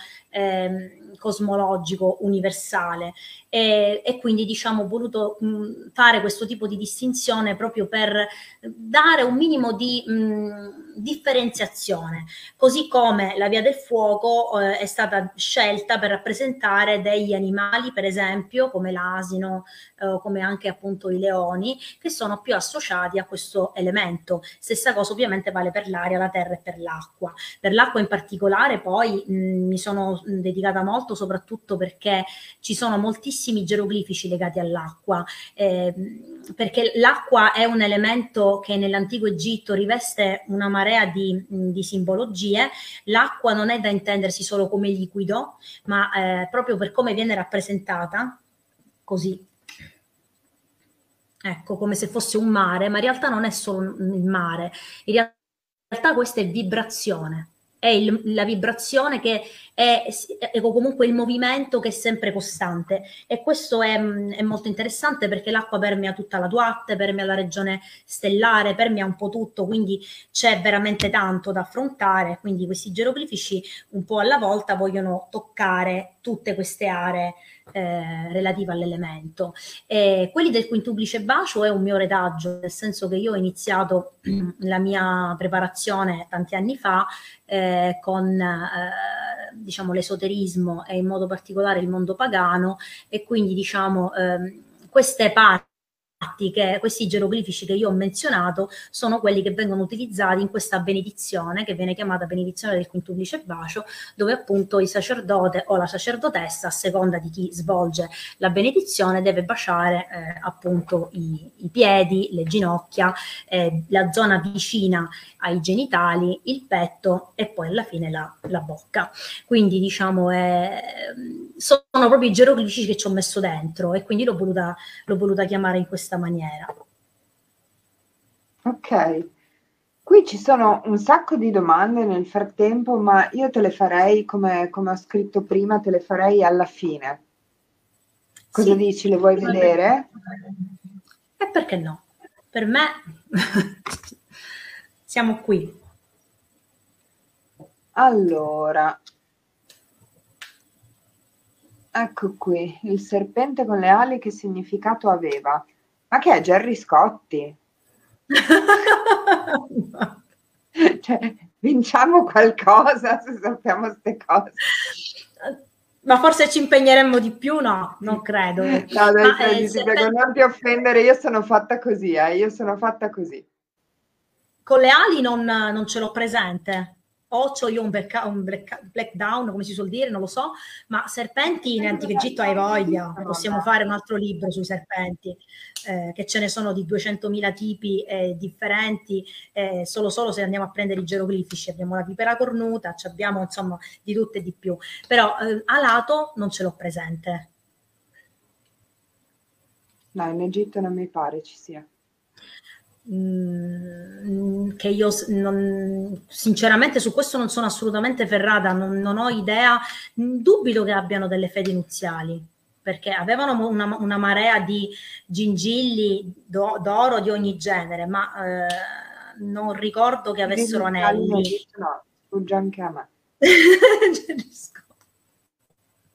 cosmologico universale, e quindi diciamo ho voluto fare questo tipo di distinzione proprio per dare un minimo di differenziazione, così come la via del fuoco è stata scelta per rappresentare degli animali, per esempio come l'asino, come anche appunto i leoni, che sono più associati a questo elemento. Stessa cosa ovviamente vale per l'aria, la terra e per l'acqua. Per l'acqua in particolare poi mi sono dedicata molto, soprattutto perché ci sono moltissimi geroglifici legati all'acqua, perché l'acqua è un elemento che nell'antico Egitto riveste una marea di simbologie. L'acqua non è da intendersi solo come liquido, ma proprio per come viene rappresentata, così. Ecco, come se fosse un mare, ma in realtà non è solo il mare, in realtà questa è vibrazione, è la vibrazione che è comunque il movimento che è sempre costante, e questo è molto interessante perché l'acqua permea tutta la Duat, permea la regione stellare, permea un po' tutto, quindi c'è veramente tanto da affrontare, quindi questi geroglifici un po' alla volta vogliono toccare tutte queste aree relativa all'elemento. Quelli del quintuplice bacio è un mio retaggio, nel senso che io ho iniziato la mia preparazione tanti anni fa con diciamo l'esoterismo e in modo particolare il mondo pagano, e quindi diciamo queste parti, questi geroglifici che io ho menzionato sono quelli che vengono utilizzati in questa benedizione che viene chiamata benedizione del quintuplice bacio, dove appunto il sacerdote o la sacerdotessa, a seconda di chi svolge la benedizione, deve baciare appunto i piedi, le ginocchia, la zona vicina ai genitali, il petto e poi alla fine la bocca. Quindi diciamo sono proprio i geroglifici che ci ho messo dentro, e quindi l'ho voluta chiamare in questa maniera. Ok, qui ci sono un sacco di domande nel frattempo, ma io te le farei, come ho scritto prima, te le farei alla fine. Cosa dici, le vuoi vedere? E perché no? Per me siamo qui. Allora, ecco qui, il serpente con le ali che significato aveva? Ma che è Gerry Scotti? Cioè, vinciamo qualcosa se sappiamo queste cose. Ma forse ci impegneremmo di più? No, non credo. No, dai, non ti offendere, io sono fatta così, io sono fatta così. Con le ali non ce l'ho presente. O c'ho io un black down, come si suol dire, non lo so, ma serpenti in antico Egitto hai voglia, possiamo fare un altro libro sui serpenti, che ce ne sono di 200.000 tipi differenti, solo se andiamo a prendere i geroglifici, abbiamo la pipera cornuta, abbiamo insomma di tutto e di più, però alato non ce l'ho presente. No, in Egitto non mi pare ci sia. Che io sinceramente su questo non sono assolutamente ferrata, non ho idea, dubito che abbiano delle fedi nuziali, perché avevano una marea di gingilli d'oro di ogni genere, ma non ricordo che avessero anelli. No, sfugge anche a me.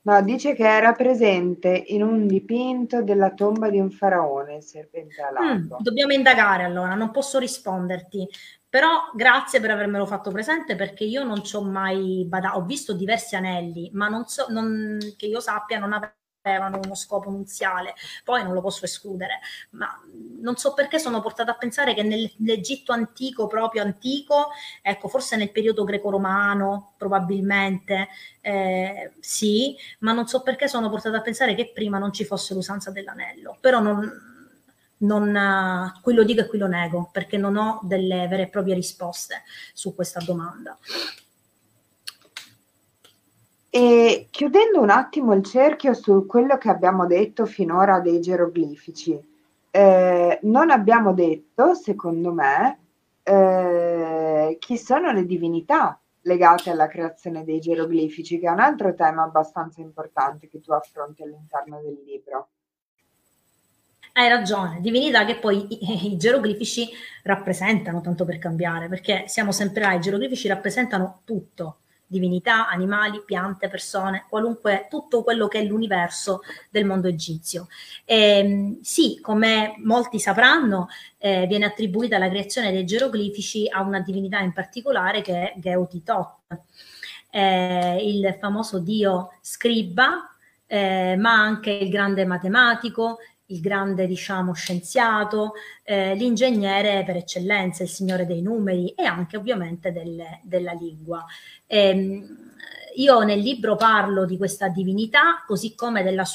No, dice che era presente in un dipinto della tomba di un faraone, il serpente alato. Dobbiamo indagare allora, non posso risponderti, però grazie per avermelo fatto presente, perché io non ci ho mai badato, ho visto diversi anelli, ma non so, che io sappia non avevano uno scopo nuziale, poi non lo posso escludere, ma non so perché sono portata a pensare che nell'Egitto antico, proprio antico, ecco, forse nel periodo greco-romano probabilmente sì, ma non so perché sono portata a pensare che prima non ci fosse l'usanza dell'anello, però qui lo dico e qui lo nego, perché non ho delle vere e proprie risposte su questa domanda. E chiudendo un attimo il cerchio su quello che abbiamo detto finora dei geroglifici, non abbiamo detto, secondo me, chi sono le divinità legate alla creazione dei geroglifici, che è un altro tema abbastanza importante che tu affronti all'interno del libro. Hai ragione, divinità che poi i geroglifici rappresentano, tanto per cambiare, perché siamo sempre là, i geroglifici rappresentano tutto, divinità, animali, piante, persone, qualunque, tutto quello che è l'universo del mondo egizio. Sì, come molti sapranno, viene attribuita la creazione dei geroglifici a una divinità in particolare che è Thoth, il famoso dio scriba, ma anche il grande matematico, il grande, diciamo, scienziato, l'ingegnere per eccellenza, il signore dei numeri e anche ovviamente della lingua. Io nel libro parlo di questa divinità, così come del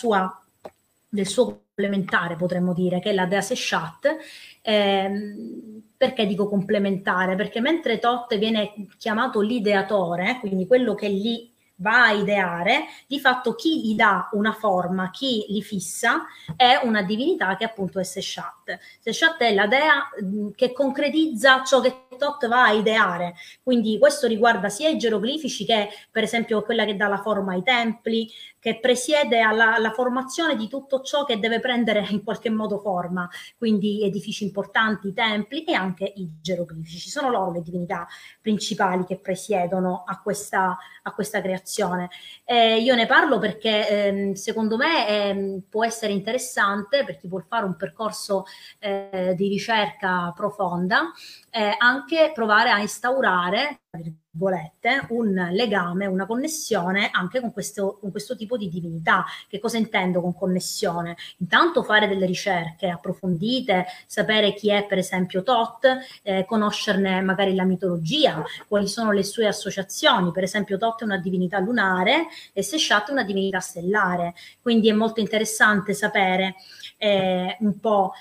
suo complementare, potremmo dire, che è la dea Seshat. Perché dico complementare? Perché mentre Thoth viene chiamato l'ideatore, quindi quello che lì va a ideare, di fatto chi gli dà una forma, chi li fissa, è una divinità che appunto è Seshat. Seshat è la dea che concretizza ciò che Thoth va a ideare, quindi questo riguarda sia i geroglifici che per esempio quella che dà la forma ai templi, che presiede alla formazione di tutto ciò che deve prendere in qualche modo forma, quindi edifici importanti, templi e anche i geroglifici. Sono loro le divinità principali che presiedono a questa creazione. Io ne parlo perché secondo me può essere interessante per chi vuol fare un percorso di ricerca profonda, anche provare a instaurare, tra virgolette, un legame, una connessione anche con questo tipo di divinità. Che cosa intendo con connessione? Intanto fare delle ricerche approfondite, sapere chi è per esempio Thoth, conoscerne magari la mitologia, quali sono le sue associazioni. Per esempio Thoth è una divinità lunare e Seshat è una divinità stellare, quindi è molto interessante sapere un po'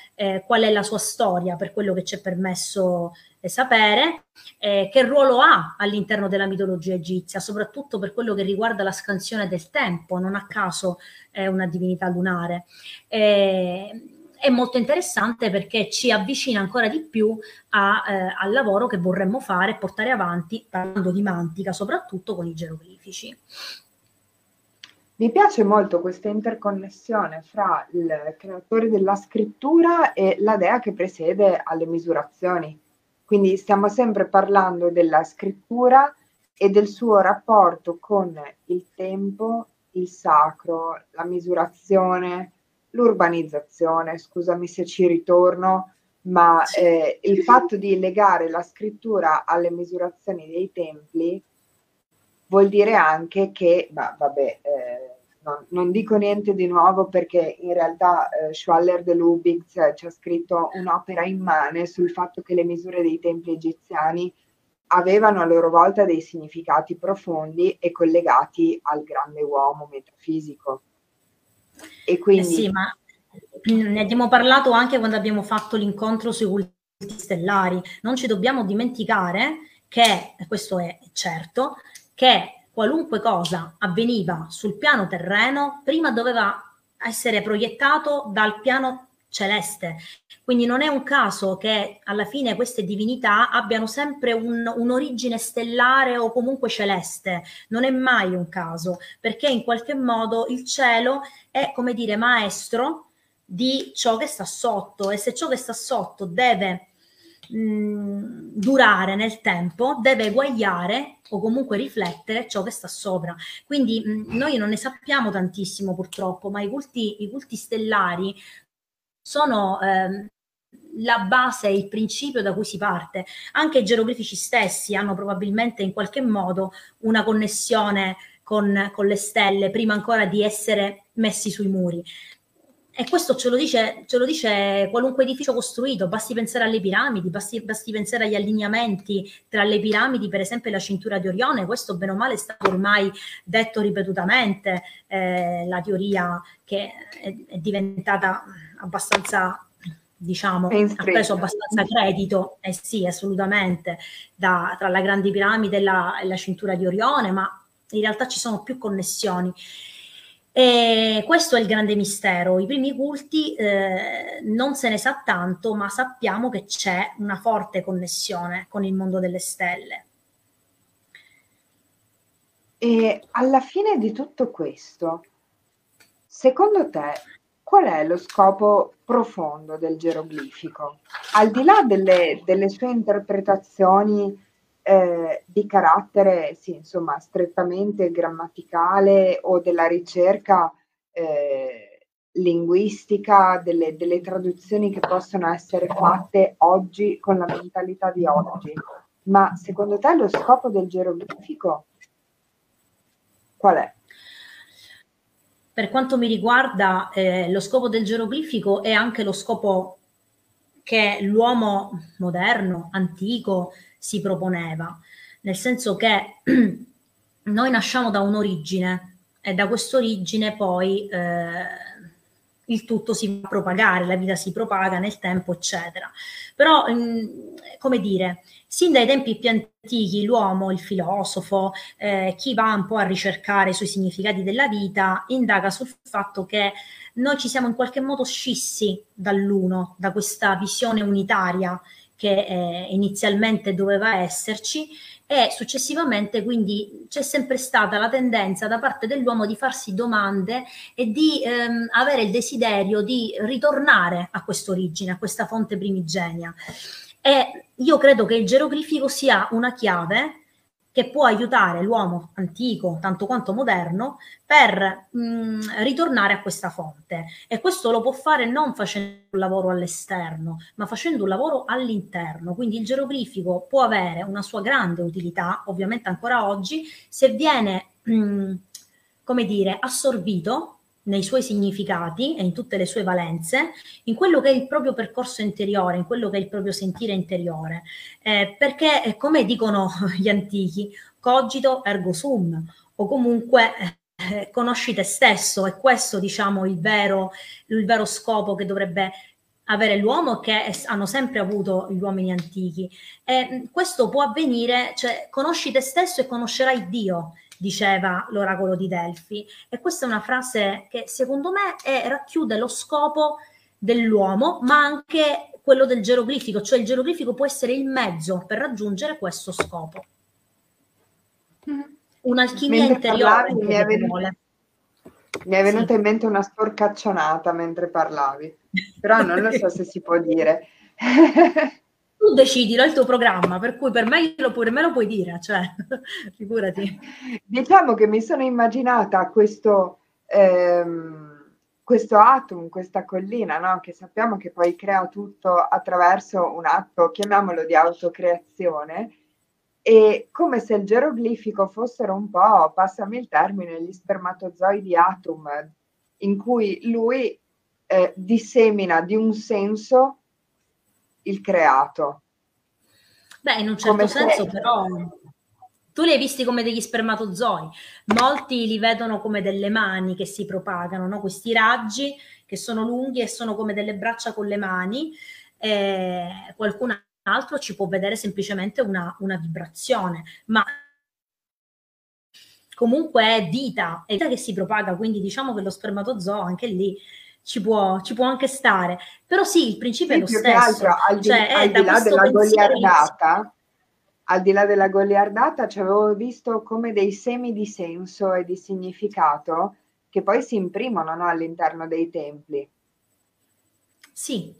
qual è la sua storia, per quello che ci è permesso sapere, che ruolo ha all'interno della mitologia egizia, soprattutto per quello che riguarda la scansione del tempo. Non a caso è una divinità lunare. È molto interessante perché ci avvicina ancora di più al lavoro che vorremmo fare e portare avanti, parlando di mantica, soprattutto con i geroglifici. Mi piace molto questa interconnessione fra il creatore della scrittura e la dea che presiede alle misurazioni. Quindi stiamo sempre parlando della scrittura e del suo rapporto con il tempo, il sacro, la misurazione, l'urbanizzazione, scusami se ci ritorno, ma il fatto di legare la scrittura alle misurazioni dei templi vuol dire anche che, non dico niente di nuovo perché in realtà Schwaller de Lubicz ci ha scritto un'opera immane sul fatto che le misure dei templi egiziani avevano a loro volta dei significati profondi e collegati al grande uomo metafisico. E quindi... sì, ma ne abbiamo parlato anche quando abbiamo fatto l'incontro sui culti stellari. Non ci dobbiamo dimenticare che, questo è certo, che qualunque cosa avveniva sul piano terreno prima doveva essere proiettato dal piano celeste. Quindi non è un caso che alla fine queste divinità abbiano sempre un'origine stellare o comunque celeste. Non è mai un caso, perché in qualche modo il cielo è, come dire, maestro di ciò che sta sotto, e se ciò che sta sotto deve durare nel tempo, deve eguagliare o comunque riflettere ciò che sta sopra. Quindi noi non ne sappiamo tantissimo purtroppo, ma i culti stellari sono la base, il principio da cui si parte. Anche i geroglifici stessi hanno probabilmente in qualche modo una connessione con le stelle prima ancora di essere messi sui muri. E questo ce lo dice qualunque edificio costruito. Basti pensare alle piramidi, basti pensare agli allineamenti tra le piramidi, per esempio la cintura di Orione. Questo bene o male è stato ormai detto ripetutamente, la teoria che è diventata abbastanza, diciamo, ha preso abbastanza credito, eh sì, assolutamente, tra la grande piramide e la cintura di Orione, ma in realtà ci sono più connessioni. E questo è il grande mistero. I primi culti non se ne sa tanto, ma sappiamo che c'è una forte connessione con il mondo delle stelle. E alla fine di tutto questo, secondo te, qual è lo scopo profondo del geroglifico? Al di là delle sue interpretazioni di carattere, sì, insomma, strettamente grammaticale o della ricerca linguistica, delle traduzioni che possono essere fatte oggi con la mentalità di oggi, ma secondo te lo scopo del geroglifico qual è? Per quanto mi riguarda, lo scopo del geroglifico è anche lo scopo che l'uomo moderno, antico, si proponeva, nel senso che noi nasciamo da un'origine e da quest'origine poi il tutto si va a propagare, la vita si propaga nel tempo, eccetera. Però, come dire, sin dai tempi più antichi l'uomo, il filosofo, chi va un po' a ricercare sui significati della vita, indaga sul fatto che noi ci siamo in qualche modo scissi dall'uno, da questa visione unitaria che inizialmente doveva esserci, e successivamente quindi c'è sempre stata la tendenza da parte dell'uomo di farsi domande e di avere il desiderio di ritornare a quest'origine, a questa fonte primigenia. E io credo che il geroglifico sia una chiave che può aiutare l'uomo antico, tanto quanto moderno, per ritornare a questa fonte. E questo lo può fare non facendo un lavoro all'esterno, ma facendo un lavoro all'interno. Quindi il geroglifico può avere una sua grande utilità, ovviamente ancora oggi, se viene, come dire, assorbito nei suoi significati e in tutte le sue valenze, in quello che è il proprio percorso interiore, in quello che è il proprio sentire interiore. Perché, come dicono gli antichi, cogito ergo sum, o comunque conosci te stesso, e questo, diciamo, il vero scopo che dovrebbe avere l'uomo, che hanno sempre avuto gli uomini antichi. E questo può avvenire, cioè, conosci te stesso e conoscerai Dio, diceva l'oracolo di Delfi, e questa è una frase che secondo me racchiude lo scopo dell'uomo, ma anche quello del geroglifico, cioè il geroglifico può essere il mezzo per raggiungere questo scopo. Un'alchimia interiore. Mi è venuta in mente una sporcaccionata mentre parlavi, però non lo so se si può dire. Tu decidilo, è il tuo programma, per cui per me lo puoi dire, cioè, figurati. Diciamo che mi sono immaginata questo Atum, questa collina, no? Che sappiamo che poi crea tutto attraverso un atto, chiamiamolo di autocreazione, e come se il geroglifico fossero un po', passami il termine, gli spermatozoidi Atum, in cui lui dissemina di un senso il creato. Beh, in un certo senso, però tu li hai visti come degli spermatozoi, molti li vedono come delle mani che si propagano, no? Questi raggi che sono lunghi e sono come delle braccia con le mani, qualcun altro ci può vedere semplicemente una vibrazione, ma comunque è vita che si propaga, quindi diciamo che lo spermatozoo anche lì ci può anche stare, però sì, il principio è lo stesso. Che altro, al di là della goliardata ci avevo visto come dei semi di senso e di significato che poi si imprimono, no, all'interno dei templi. Sì,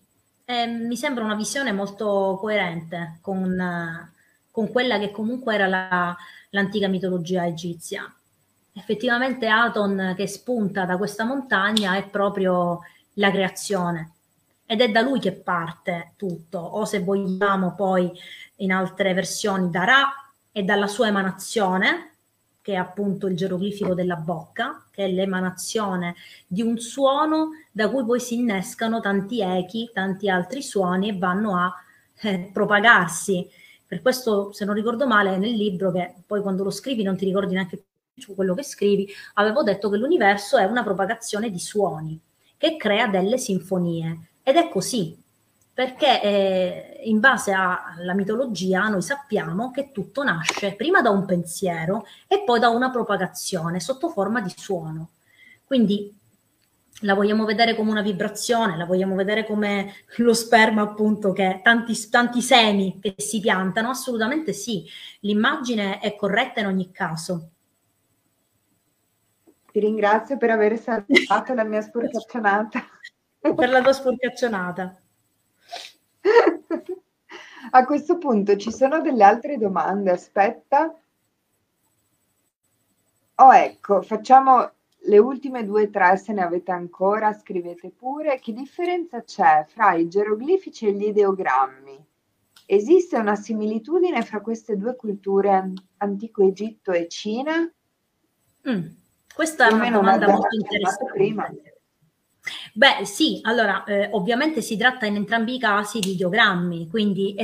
mi sembra una visione molto coerente con quella che comunque era l'antica mitologia egizia. Effettivamente Aton che spunta da questa montagna è proprio la creazione, ed è da lui che parte tutto, o se vogliamo poi in altre versioni da Ra, e dalla sua emanazione, che è appunto il geroglifico della bocca, che è l'emanazione di un suono da cui poi si innescano tanti echi, tanti altri suoni, e vanno a propagarsi. Per questo, se non ricordo male, nel libro, che poi quando lo scrivi non ti ricordi neanche più quello che scrivi, avevo detto che l'universo è una propagazione di suoni che crea delle sinfonie, ed è così, perché in base alla mitologia noi sappiamo che tutto nasce prima da un pensiero e poi da una propagazione sotto forma di suono. Quindi la vogliamo vedere come una vibrazione, la vogliamo vedere come lo sperma, appunto, che tanti semi che si piantano, assolutamente sì, l'immagine è corretta in ogni caso. Ti ringrazio per aver salvato la mia sporcaccionata. Per la tua sporcaccionata. A questo punto ci sono delle altre domande, aspetta. Oh, ecco, facciamo le ultime 2 o 3, se ne avete ancora, scrivete pure. Che differenza c'è fra i geroglifici e gli ideogrammi? Esiste una similitudine fra queste due culture, antico Egitto e Cina? Questa è una domanda molto interessante. Prima. Beh sì, allora ovviamente si tratta in entrambi i casi di ideogrammi, quindi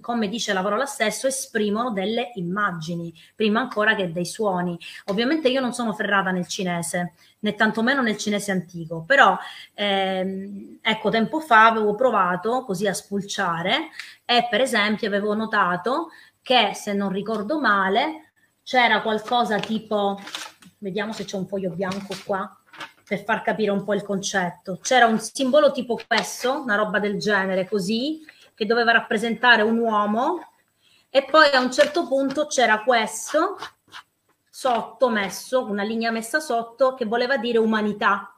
come dice la parola stesso esprimono delle immagini prima ancora che dei suoni. Ovviamente io non sono ferrata nel cinese, né tantomeno nel cinese antico, però ecco, tempo fa avevo provato così a spulciare e per esempio avevo notato che, se non ricordo male, c'era qualcosa tipo, vediamo se c'è un foglio bianco qua per far capire un po' il concetto, c'era un simbolo tipo questo, una roba del genere così, che doveva rappresentare un uomo, e poi a un certo punto c'era questo sotto messo, una linea messa sotto, che voleva dire umanità,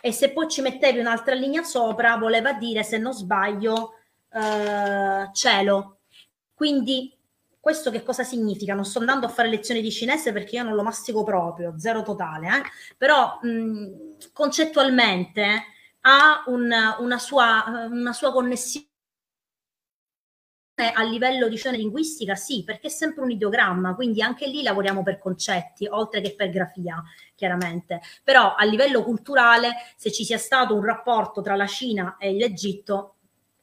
e se poi ci mettevi un'altra linea sopra voleva dire, se non sbaglio, cielo. Quindi questo che cosa significa? Non sto andando a fare lezioni di cinese perché io non lo mastico proprio, zero totale, però concettualmente ha una sua connessione a livello, diciamo, linguistica, sì, perché è sempre un ideogramma, quindi anche lì lavoriamo per concetti, oltre che per grafia, chiaramente. Però a livello culturale, se ci sia stato un rapporto tra la Cina e l'Egitto,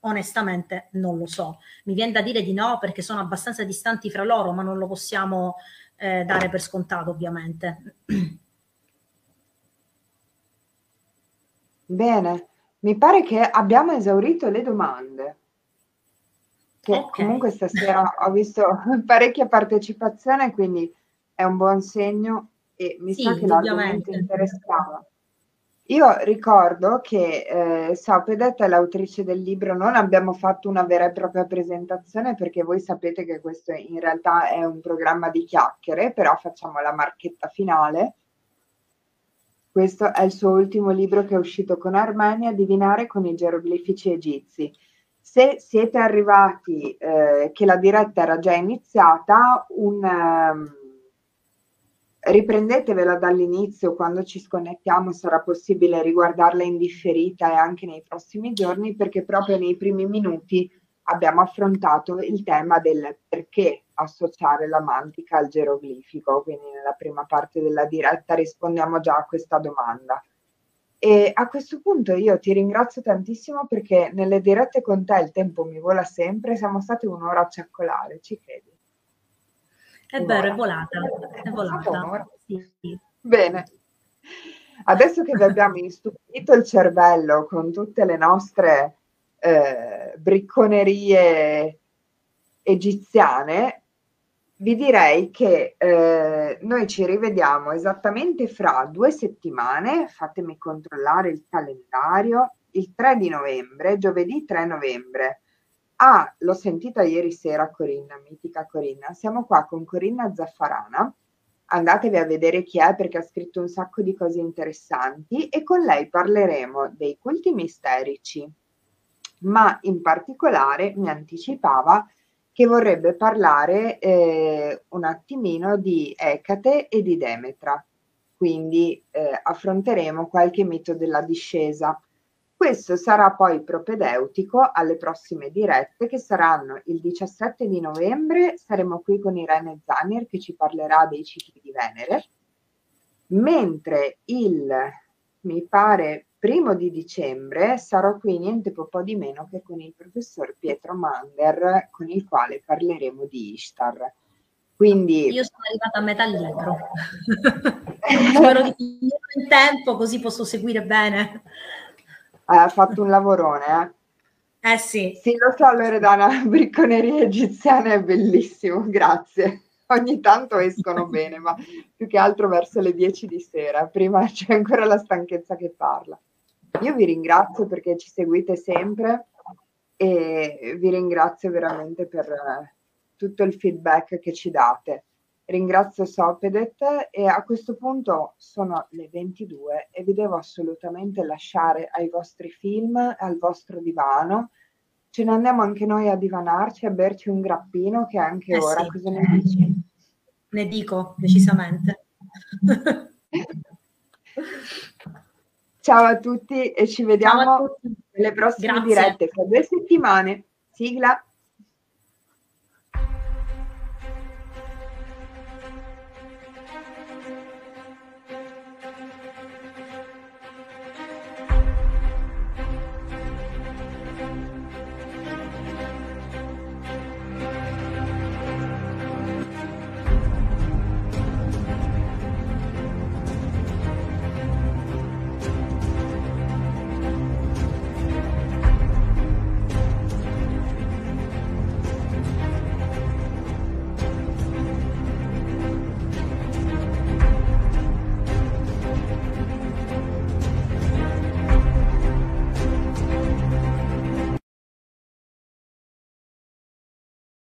onestamente non lo so. Mi viene da dire di no perché sono abbastanza distanti fra loro, ma non lo possiamo dare per scontato, ovviamente. Bene, mi pare che abbiamo esaurito le domande. Che okay. Comunque stasera ho visto parecchia partecipazione, quindi è un buon segno e mi sa che l'argomento interessava. Io ricordo che Sopedet è l'autrice del libro, non abbiamo fatto una vera e propria presentazione perché voi sapete che questo in realtà è un programma di chiacchiere, però facciamo la marchetta finale. Questo è il suo ultimo libro che è uscito con Armenia, Divinare con i geroglifici egizi. Se siete arrivati, che la diretta era già iniziata, riprendetevela dall'inizio, quando ci sconnettiamo sarà possibile riguardarla in differita e anche nei prossimi giorni, perché proprio nei primi minuti abbiamo affrontato il tema del perché associare la mantica al geroglifico, quindi nella prima parte della diretta rispondiamo già a questa domanda. E a questo punto io ti ringrazio tantissimo perché nelle dirette con te il tempo mi vola sempre, siamo stati un'ora a ciaccolare, ci credi? È vero, è volata. Sì. Bene, adesso che vi abbiamo istupidito il cervello con tutte le nostre bricconerie egiziane, vi direi che noi ci rivediamo esattamente fra 2 settimane, fatemi controllare il calendario, il 3 di novembre, giovedì 3 novembre. Ah, l'ho sentita ieri sera Corinna, mitica Corinna. Siamo qua con Corinna Zaffarana, andatevi a vedere chi è perché ha scritto un sacco di cose interessanti, e con lei parleremo dei culti misterici, ma in particolare mi anticipava che vorrebbe parlare un attimino di Ecate e di Demetra, quindi affronteremo qualche mito della discesa. Questo sarà poi propedeutico alle prossime dirette che saranno il 17 di novembre, saremo qui con Irene Zanier che ci parlerà dei cicli di Venere, mentre il, mi pare, 1° di dicembre sarò qui niente po' di meno che con il professor Pietro Mander, con il quale parleremo di Ishtar. Quindi, io sono arrivata a metà libro, spero di finire in tempo così posso seguire bene. Ha fatto un lavorone, eh? Eh sì. Sì, lo so, Loredana, bricconeria egiziana è bellissimo, grazie. Ogni tanto escono bene, ma più che altro verso le 10 di sera, prima c'è ancora la stanchezza che parla. Io vi ringrazio perché ci seguite sempre e vi ringrazio veramente per tutto il feedback che ci date. Ringrazio Sopedet e a questo punto sono le 22 e vi devo assolutamente lasciare ai vostri film, al vostro divano. Ce ne andiamo anche noi a divanarci, a berci un grappino, che anche ora, sì. Cosa ne dici? Ne dico, decisamente. Ciao a tutti e ci vediamo nelle prossime dirette fra 2 settimane. Sigla!